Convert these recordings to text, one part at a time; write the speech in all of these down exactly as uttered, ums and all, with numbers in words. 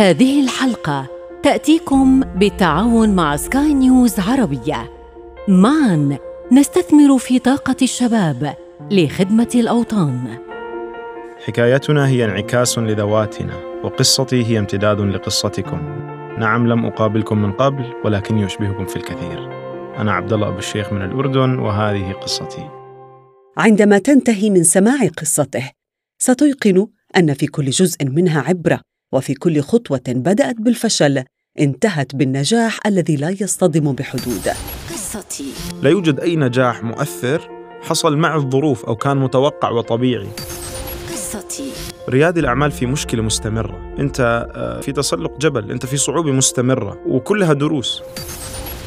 هذه الحلقة تأتيكم بالتعاون مع سكاي نيوز عربية. معاً نستثمر في طاقة الشباب لخدمة الأوطان. حكايتنا هي انعكاس لذواتنا، وقصتي هي امتداد لقصتكم. نعم، لم أقابلكم من قبل ولكن يشبهكم في الكثير. أنا عبدالله أبو الشيخ من الأردن، وهذه قصتي. عندما تنتهي من سماع قصته ستيقن أن في كل جزء منها عبرة، وفي كل خطوة بدأت بالفشل انتهت بالنجاح الذي لا يصطدم بحدود. قصتي. لا يوجد أي نجاح مؤثر حصل مع الظروف أو كان متوقع وطبيعي. قصتي. رياد الأعمال في مشكلة مستمرة، أنت في تسلق جبل، أنت في صعوبة مستمرة وكلها دروس.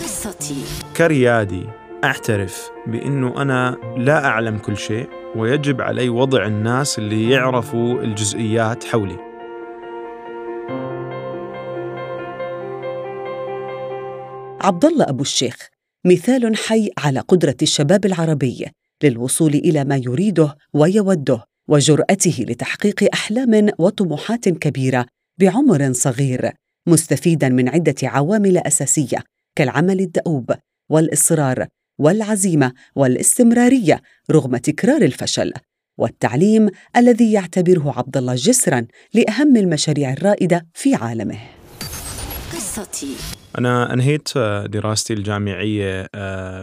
قصتي. كريادي أعترف بأنه أنا لا أعلم كل شيء، ويجب علي وضع الناس اللي يعرفوا الجزئيات حولي. عبدالله أبو الشيخ مثال حي على قدرة الشباب العربي للوصول إلى ما يريده ويوده، وجرأته لتحقيق أحلام وطموحات كبيرة بعمر صغير، مستفيداً من عدة عوامل أساسية كالعمل الدؤوب والإصرار والعزيمة والاستمرارية رغم تكرار الفشل، والتعليم الذي يعتبره عبدالله جسراً لأهم المشاريع الرائدة في عالمه. قصتي. أنا أنهيت دراستي الجامعية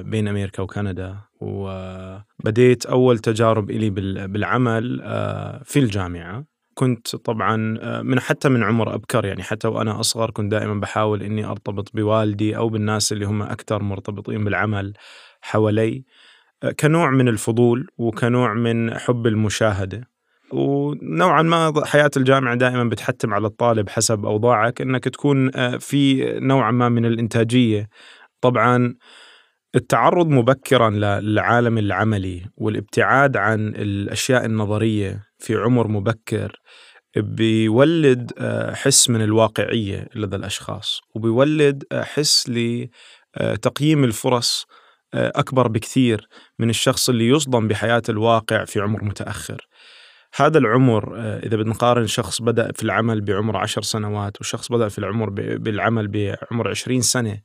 بين أمريكا وكندا، وبديت أول تجارب إلي بالعمل في الجامعة. كنت طبعا من حتى من عمر أبكر، يعني حتى وأنا أصغر كنت دائما بحاول إني أرتبط بوالدي أو بالناس اللي هم أكثر مرتبطين بالعمل حولي، كنوع من الفضول وكنوع من حب المشاهدة. ونوعا ما حياة الجامعة دائما بتحتم على الطالب حسب أوضاعك أنك تكون في نوعا ما من الإنتاجية. طبعا التعرض مبكرا للعالم العملي والابتعاد عن الأشياء النظرية في عمر مبكر بيولد حس من الواقعية لدى الأشخاص، وبيولد حس لتقييم الفرص أكبر بكثير من الشخص اللي يصدم بحياة الواقع في عمر متأخر. هذا العمر إذا بنقارن شخص بدأ في العمل بعمر عشر سنوات وشخص بدأ في العمر بالعمل بعمر عشرين سنة،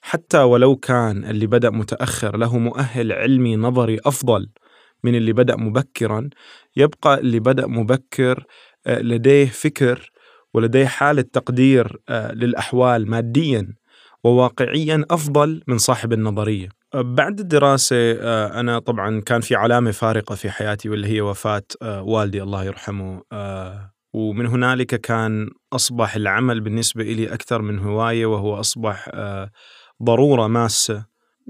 حتى ولو كان اللي بدأ متأخر له مؤهل علمي نظري أفضل من اللي بدأ مبكرا، يبقى اللي بدأ مبكر لديه فكر ولديه حالة تقدير للأحوال ماديا وواقعيا أفضل من صاحب النظرية. بعد الدراسة أنا طبعاً كان في علامة فارقة في حياتي، واللي هي وفاة والدي الله يرحمه، ومن هنالك كان أصبح العمل بالنسبة إلي أكثر من هواية، وهو أصبح ضرورة ماسة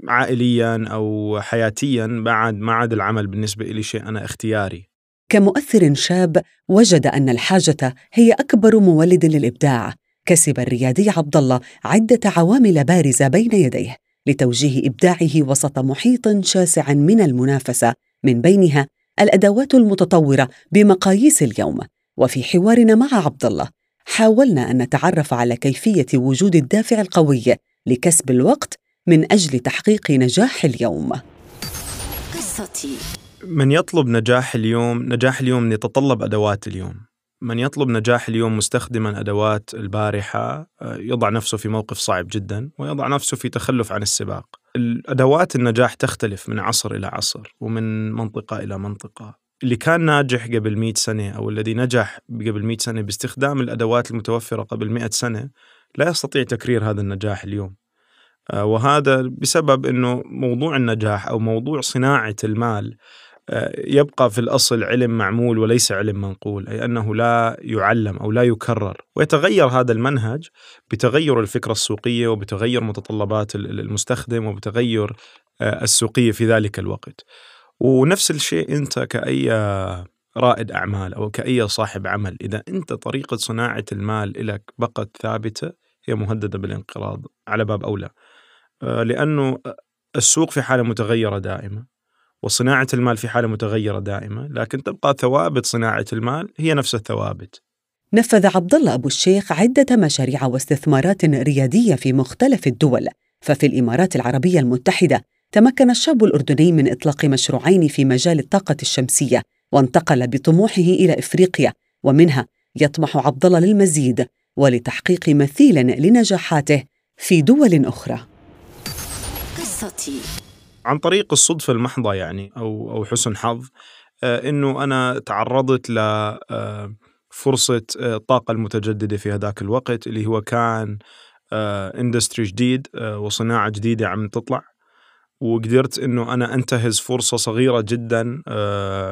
عائلياً أو حياتياً. بعد ما عاد العمل بالنسبة إلي شيء أنا اختياري. كمؤثر شاب وجد أن الحاجة هي أكبر مولد للإبداع. كسب الريادي عبد الله عدة عوامل بارزة بين يديه لتوجيه إبداعه وسط محيط شاسع من المنافسة، من بينها الأدوات المتطورة بمقاييس اليوم. وفي حوارنا مع عبد الله حاولنا أن نتعرف على كيفية وجود الدافع القوي لكسب الوقت من أجل تحقيق نجاح اليوم. قصتي. من يطلب نجاح اليوم، نجاح اليوم يتطلب أدوات اليوم. من يطلب نجاح اليوم مستخدماً أدوات البارحة يضع نفسه في موقف صعب جداً، ويضع نفسه في تخلف عن السباق. الأدوات النجاح تختلف من عصر إلى عصر ومن منطقة إلى منطقة. اللي كان ناجح قبل مئة سنة أو الذي نجح قبل مئة سنة باستخدام الأدوات المتوفرة قبل مئة سنة لا يستطيع تكرير هذا النجاح اليوم، وهذا بسبب أنه موضوع النجاح أو موضوع صناعة المال يبقى في الأصل علم معمول وليس علم منقول، أي أنه لا يعلم أو لا يكرر. ويتغير هذا المنهج بتغير الفكرة السوقية وبتغير متطلبات المستخدم وبتغير السوقية في ذلك الوقت. ونفس الشيء أنت كأي رائد أعمال أو كأي صاحب عمل، إذا أنت طريقة صناعة المال لك بقت ثابتة هي مهددة بالانقراض على باب أولى، لأنه السوق في حالة متغيرة دائما وصناعة المال في حالة متغيرة دائمة، لكن تبقى ثوابت صناعة المال هي نفس الثوابت. نفذ عبدالله أبو الشيخ عدة مشاريع واستثمارات ريادية في مختلف الدول. ففي الإمارات العربية المتحدة تمكن الشاب الأردني من إطلاق مشروعين في مجال الطاقة الشمسية، وانتقل بطموحه إلى إفريقيا، ومنها يطمح عبدالله للمزيد ولتحقيق مثيل لنجاحاته في دول أخرى. قصتي عن طريق الصدفة المحضة يعني أو أو حسن حظ، إنه أنا تعرضت لفرصة الطاقة المتجددة في هذاك الوقت، اللي هو كان اندستري جديد وصناعة جديدة عم تطلع، وقدرت إنه أنا أنتهز فرصة صغيرة جدا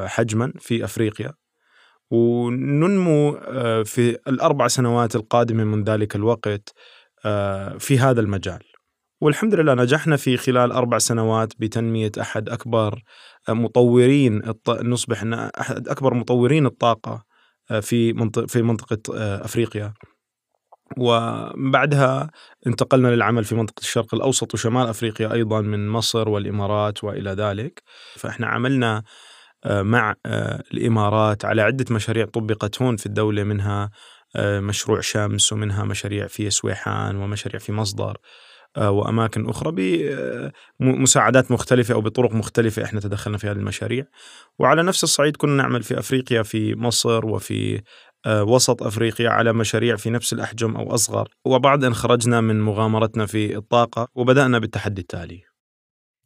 حجما في أفريقيا وننمو في الأربع سنوات القادمة من ذلك الوقت في هذا المجال. والحمد لله نجحنا في خلال أربع سنوات بتنمية أحد أكبر مطورين الط... نصبح أحد أكبر مطورين الطاقة في منطقة في منطقة أفريقيا. وبعدها انتقلنا للعمل في منطقة الشرق الأوسط وشمال أفريقيا أيضا، من مصر والإمارات وإلى ذلك. فإحنا عملنا مع الإمارات على عدة مشاريع طبقت هون في الدولة، منها مشروع شمس ومنها مشاريع في سويحان ومشاريع في مصدر وأماكن أخرى، بمساعدات مختلفة أو بطرق مختلفة إحنا تدخلنا في هذه المشاريع. وعلى نفس الصعيد كنا نعمل في أفريقيا، في مصر وفي وسط أفريقيا، على مشاريع في نفس الأحجام أو أصغر. وبعد أن خرجنا من مغامرتنا في الطاقة وبدأنا بالتحدي التالي.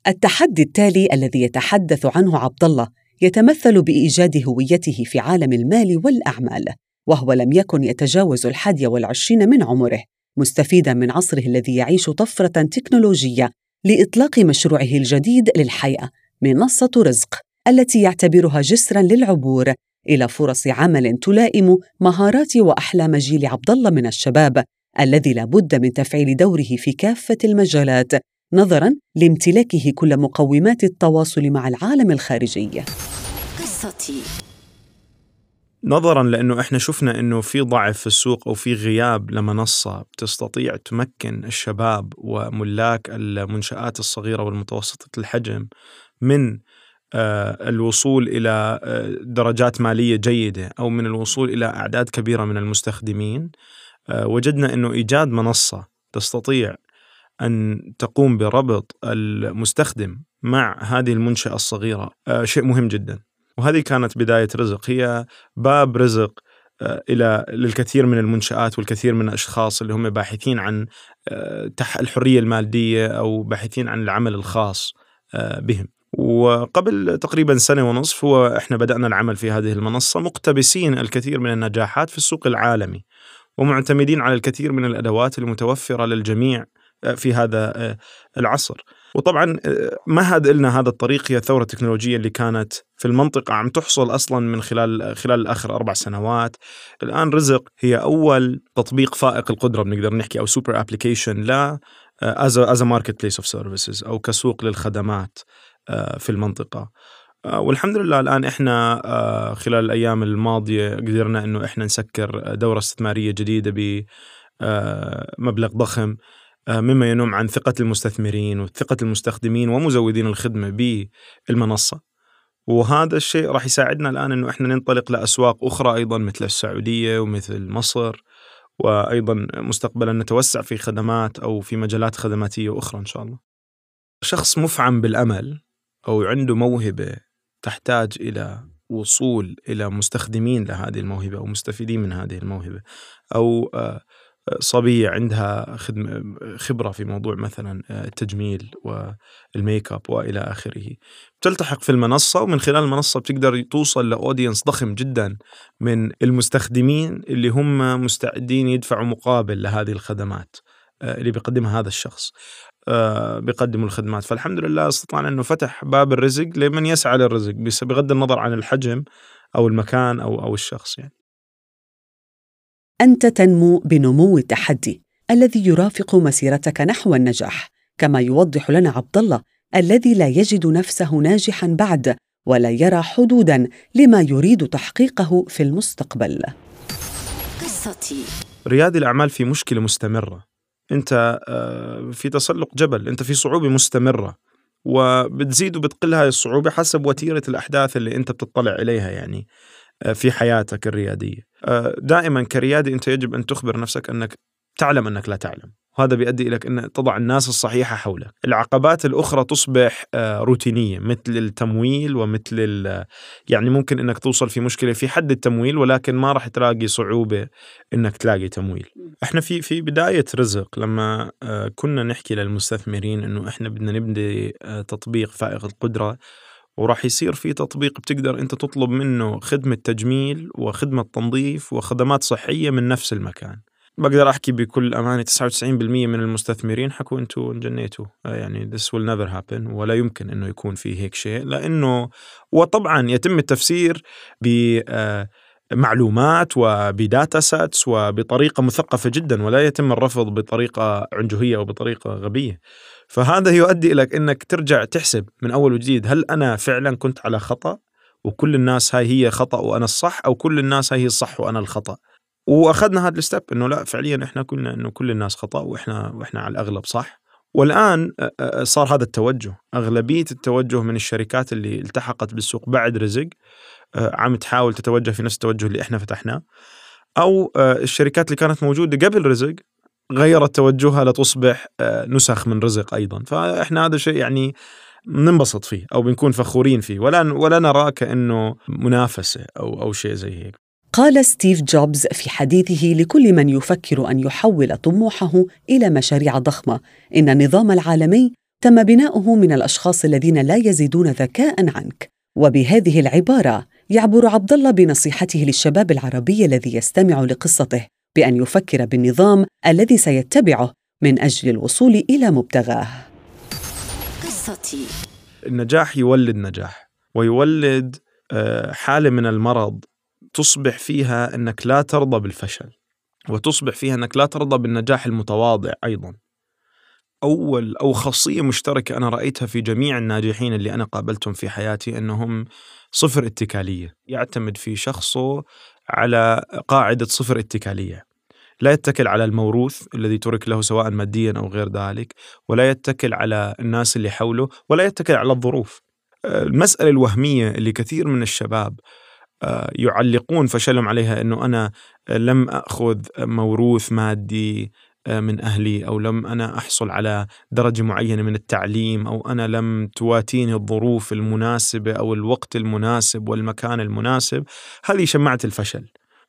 التحدي التالي الذي يتحدث عنه عبد الله يتمثل بإيجاد هويته في عالم المال والأعمال، وهو لم يكن يتجاوز الحادي والعشرين من عمره، مستفيداً من عصره الذي يعيش طفرة تكنولوجية لإطلاق مشروعه الجديد للحياة، منصة رزق، التي يعتبرها جسراً للعبور إلى فرص عمل تلائم مهارات وأحلام جيل عبد الله من الشباب، الذي لابد من تفعيل دوره في كافة المجالات نظراً لامتلاكه كل مقومات التواصل مع العالم الخارجي. قصتي نظراً لأنه إحنا شفنا أنه في ضعف في السوق أو في غياب لمنصة تستطيع تمكن الشباب وملاك المنشآت الصغيرة والمتوسطة الحجم من الوصول إلى درجات مالية جيدة أو من الوصول إلى أعداد كبيرة من المستخدمين. وجدنا أنه إيجاد منصة تستطيع أن تقوم بربط المستخدم مع هذه المنشأة الصغيرة شيء مهم جداً، وهذه كانت بداية رزق. هي باب رزق إلى للكثير من المنشآت والكثير من الأشخاص اللي هم باحثين عن الحرية المادية أو باحثين عن العمل الخاص بهم. وقبل تقريبا سنة ونصف هو إحنا بدأنا العمل في هذه المنصة، مقتبسين الكثير من النجاحات في السوق العالمي ومعتمدين على الكثير من الأدوات المتوفرة للجميع في هذا العصر. وطبعا مهد لنا هذا الطريق هي الثورة التكنولوجية اللي كانت في المنطقة عم تحصل أصلا من خلال خلال آخر أربع سنوات. الآن رزق هي أول تطبيق فائق القدرة بنقدر نحكي، أو سوبر أبليكيشن، لا as a, as a marketplace of services، أو كسوق للخدمات في المنطقة. والحمد لله الآن إحنا خلال الأيام الماضية قدرنا إنه إحنا نسكر دورة استثمارية جديدة بمبلغ ضخم، مما ينم عن ثقة المستثمرين وثقة المستخدمين ومزودين الخدمة بالمنصة. وهذا الشيء راح يساعدنا الآن أنه إحنا ننطلق لأسواق أخرى أيضا، مثل السعودية ومثل مصر، وأيضا مستقبلا نتوسع في خدمات أو في مجالات خدماتية أخرى إن شاء الله. شخص مفعم بالأمل أو عنده موهبة تحتاج إلى وصول إلى مستخدمين لهذه الموهبة أو مستفيدين من هذه الموهبة، أو صبية عندها خبرة في موضوع مثلا التجميل والميك اب وإلى آخره، بتلتحق في المنصة، ومن خلال المنصة بتقدر توصل لأودينس ضخم جدا من المستخدمين اللي هم مستعدين يدفعوا مقابل لهذه الخدمات اللي بيقدمها هذا الشخص، بيقدموا الخدمات. فالحمد لله استطعنا أنه فتح باب الرزق لمن يسعى للرزق بغض النظر عن الحجم أو المكان أو أو الشخص. يعني أنت تنمو بنمو التحدي الذي يرافق مسيرتك نحو النجاح، كما يوضح لنا عبد الله الذي لا يجد نفسه ناجحاً بعد ولا يرى حدوداً لما يريد تحقيقه في المستقبل. قصتي ريادي الأعمال في مشكلة مستمرة، أنت في تسلق جبل، أنت في صعوبة مستمرة، وبتزيد وبتقل هاي الصعوبة حسب وتيرة الأحداث اللي أنت بتطلع عليها يعني في حياتك الريادية. دائما كريادي أنت يجب أن تخبر نفسك أنك تعلم أنك لا تعلم، وهذا بيؤدي إلى أن تضع الناس الصحيحة حولك. العقبات الأخرى تصبح روتينية مثل التمويل ومثل يعني ممكن أنك توصل في مشكلة في حد التمويل، ولكن ما راح تلاقي صعوبة أنك تلاقي تمويل. إحنا في في بداية رزق لما كنا نحكي للمستثمرين أنه إحنا بدنا نبدأ تطبيق فائق القدرة، وراح يصير في تطبيق بتقدر أنت تطلب منه خدمة تجميل وخدمة تنظيف وخدمات صحية من نفس المكان. بقدر أحكي بكل أمانة تسعة وتسعين بالمئة من المستثمرين حكوا أنتوا جنيتوا، يعني this will never happen، ولا يمكن أنه يكون في هيك شيء، لأنه وطبعا يتم التفسير بمعلومات وبداتا ساتس وبطريقة مثقفة جدا، ولا يتم الرفض بطريقة عنجهية وبطريقة غبية. فهذا يؤدي إلى أنك ترجع تحسب من أول وجديد، هل أنا فعلا كنت على خطأ وكل الناس هاي هي خطأ وأنا الصح، أو كل الناس هاي هي الصح وأنا الخطأ؟ وأخذنا هذا الستيب إنه لا، فعليا إحنا كنا إنه كل الناس خطأ وإحنا وإحنا على الأغلب صح. والآن صار هذا التوجه، أغلبية التوجه من الشركات اللي التحقت بالسوق بعد رزق عم تحاول تتوجه في نفس التوجه اللي إحنا فتحناه، أو الشركات اللي كانت موجودة قبل رزق غيرت توجهها لتصبح نسخ من رزق أيضا. فإحنا هذا شيء يعني ننبسط فيه أو بنكون فخورين فيه، ولا ولا نراه كأنه منافسة أو أو شيء زي هيك. قال ستيف جوبز في حديثه لكل من يفكر أن يحول طموحه إلى مشاريع ضخمة إن النظام العالمي تم بناؤه من الأشخاص الذين لا يزيدون ذكاء عنك. وبهذه العبارة يعبر عبد الله بنصيحته للشباب العربي الذي يستمع لقصته بأن يفكر بالنظام الذي سيتبعه من أجل الوصول إلى مبتغاه. قصتي. النجاح يولد نجاح ويولد حالة من المرض تصبح فيها أنك لا ترضى بالفشل، وتصبح فيها أنك لا ترضى بالنجاح المتواضع أيضاً. أول أو خاصية مشتركة أنا رأيتها في جميع الناجحين اللي أنا قابلتهم في حياتي أنهم صفر اتكالية، يعتمد في شخصه على قاعدة صفر اتكالية، لا يتكل على الموروث الذي ترك له سواء مادياً أو غير ذلك، ولا يتكل على الناس اللي حوله، ولا يتكل على الظروف. المسألة الوهمية اللي كثير من الشباب يعلقون فشلهم عليها أنه أنا لم أخذ موروث مادي من أهلي، أو لم أنا أحصل على درجة معينة من التعليم، أو أنا لم تواتيني الظروف المناسبة أو الوقت المناسب والمكان المناسب، هذه شمعت الفشل.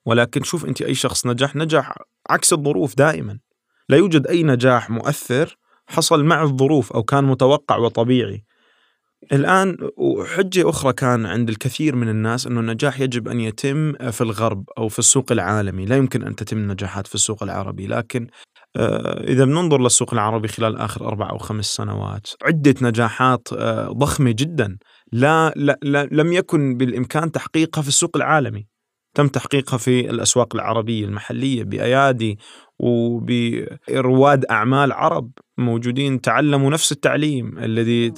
ولكن شوف أنت أي شخص نجح نجح عكس الظروف دائما، لا يوجد أي نجاح مؤثر حصل مع الظروف أو كان متوقع وطبيعي. الآن وحجة أخرى كان عند الكثير من الناس أنه النجاح يجب أن يتم في الغرب أو في السوق العالمي، لا يمكن أن تتم النجاحات في السوق العربي. لكن إذا بننظر للسوق العربي خلال آخر أربع أو خمس سنوات عدة نجاحات ضخمة جدا لا, لا, لا لم يكن بالإمكان تحقيقها في السوق العالمي، تم تحقيقها في الأسواق العربية المحلية بأيادي وبرواد أعمال عرب موجودين تعلموا نفس التعليم الذي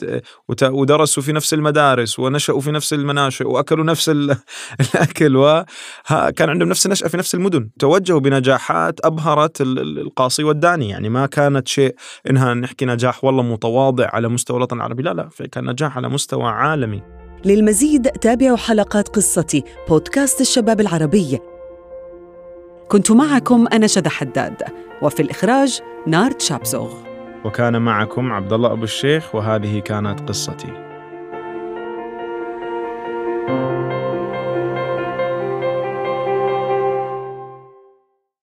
ودرسوا في نفس المدارس ونشأوا في نفس المناشئ وأكلوا نفس الأكل وكان عندهم نفس النشأة في نفس المدن، توجهوا بنجاحات أبهرت القاصي والداني. يعني ما كانت شيء إنها نحكي نجاح والله متواضع على مستوى الوطن العربي، لا لا، كان نجاح على مستوى عالمي. للمزيد تابعوا حلقات قصتي بودكاست الشباب العربي. كنت معكم أنا شذا حداد، وفي الإخراج نارت شابزوغ، وكان معكم عبدالله أبو الشيخ، وهذه كانت قصتي.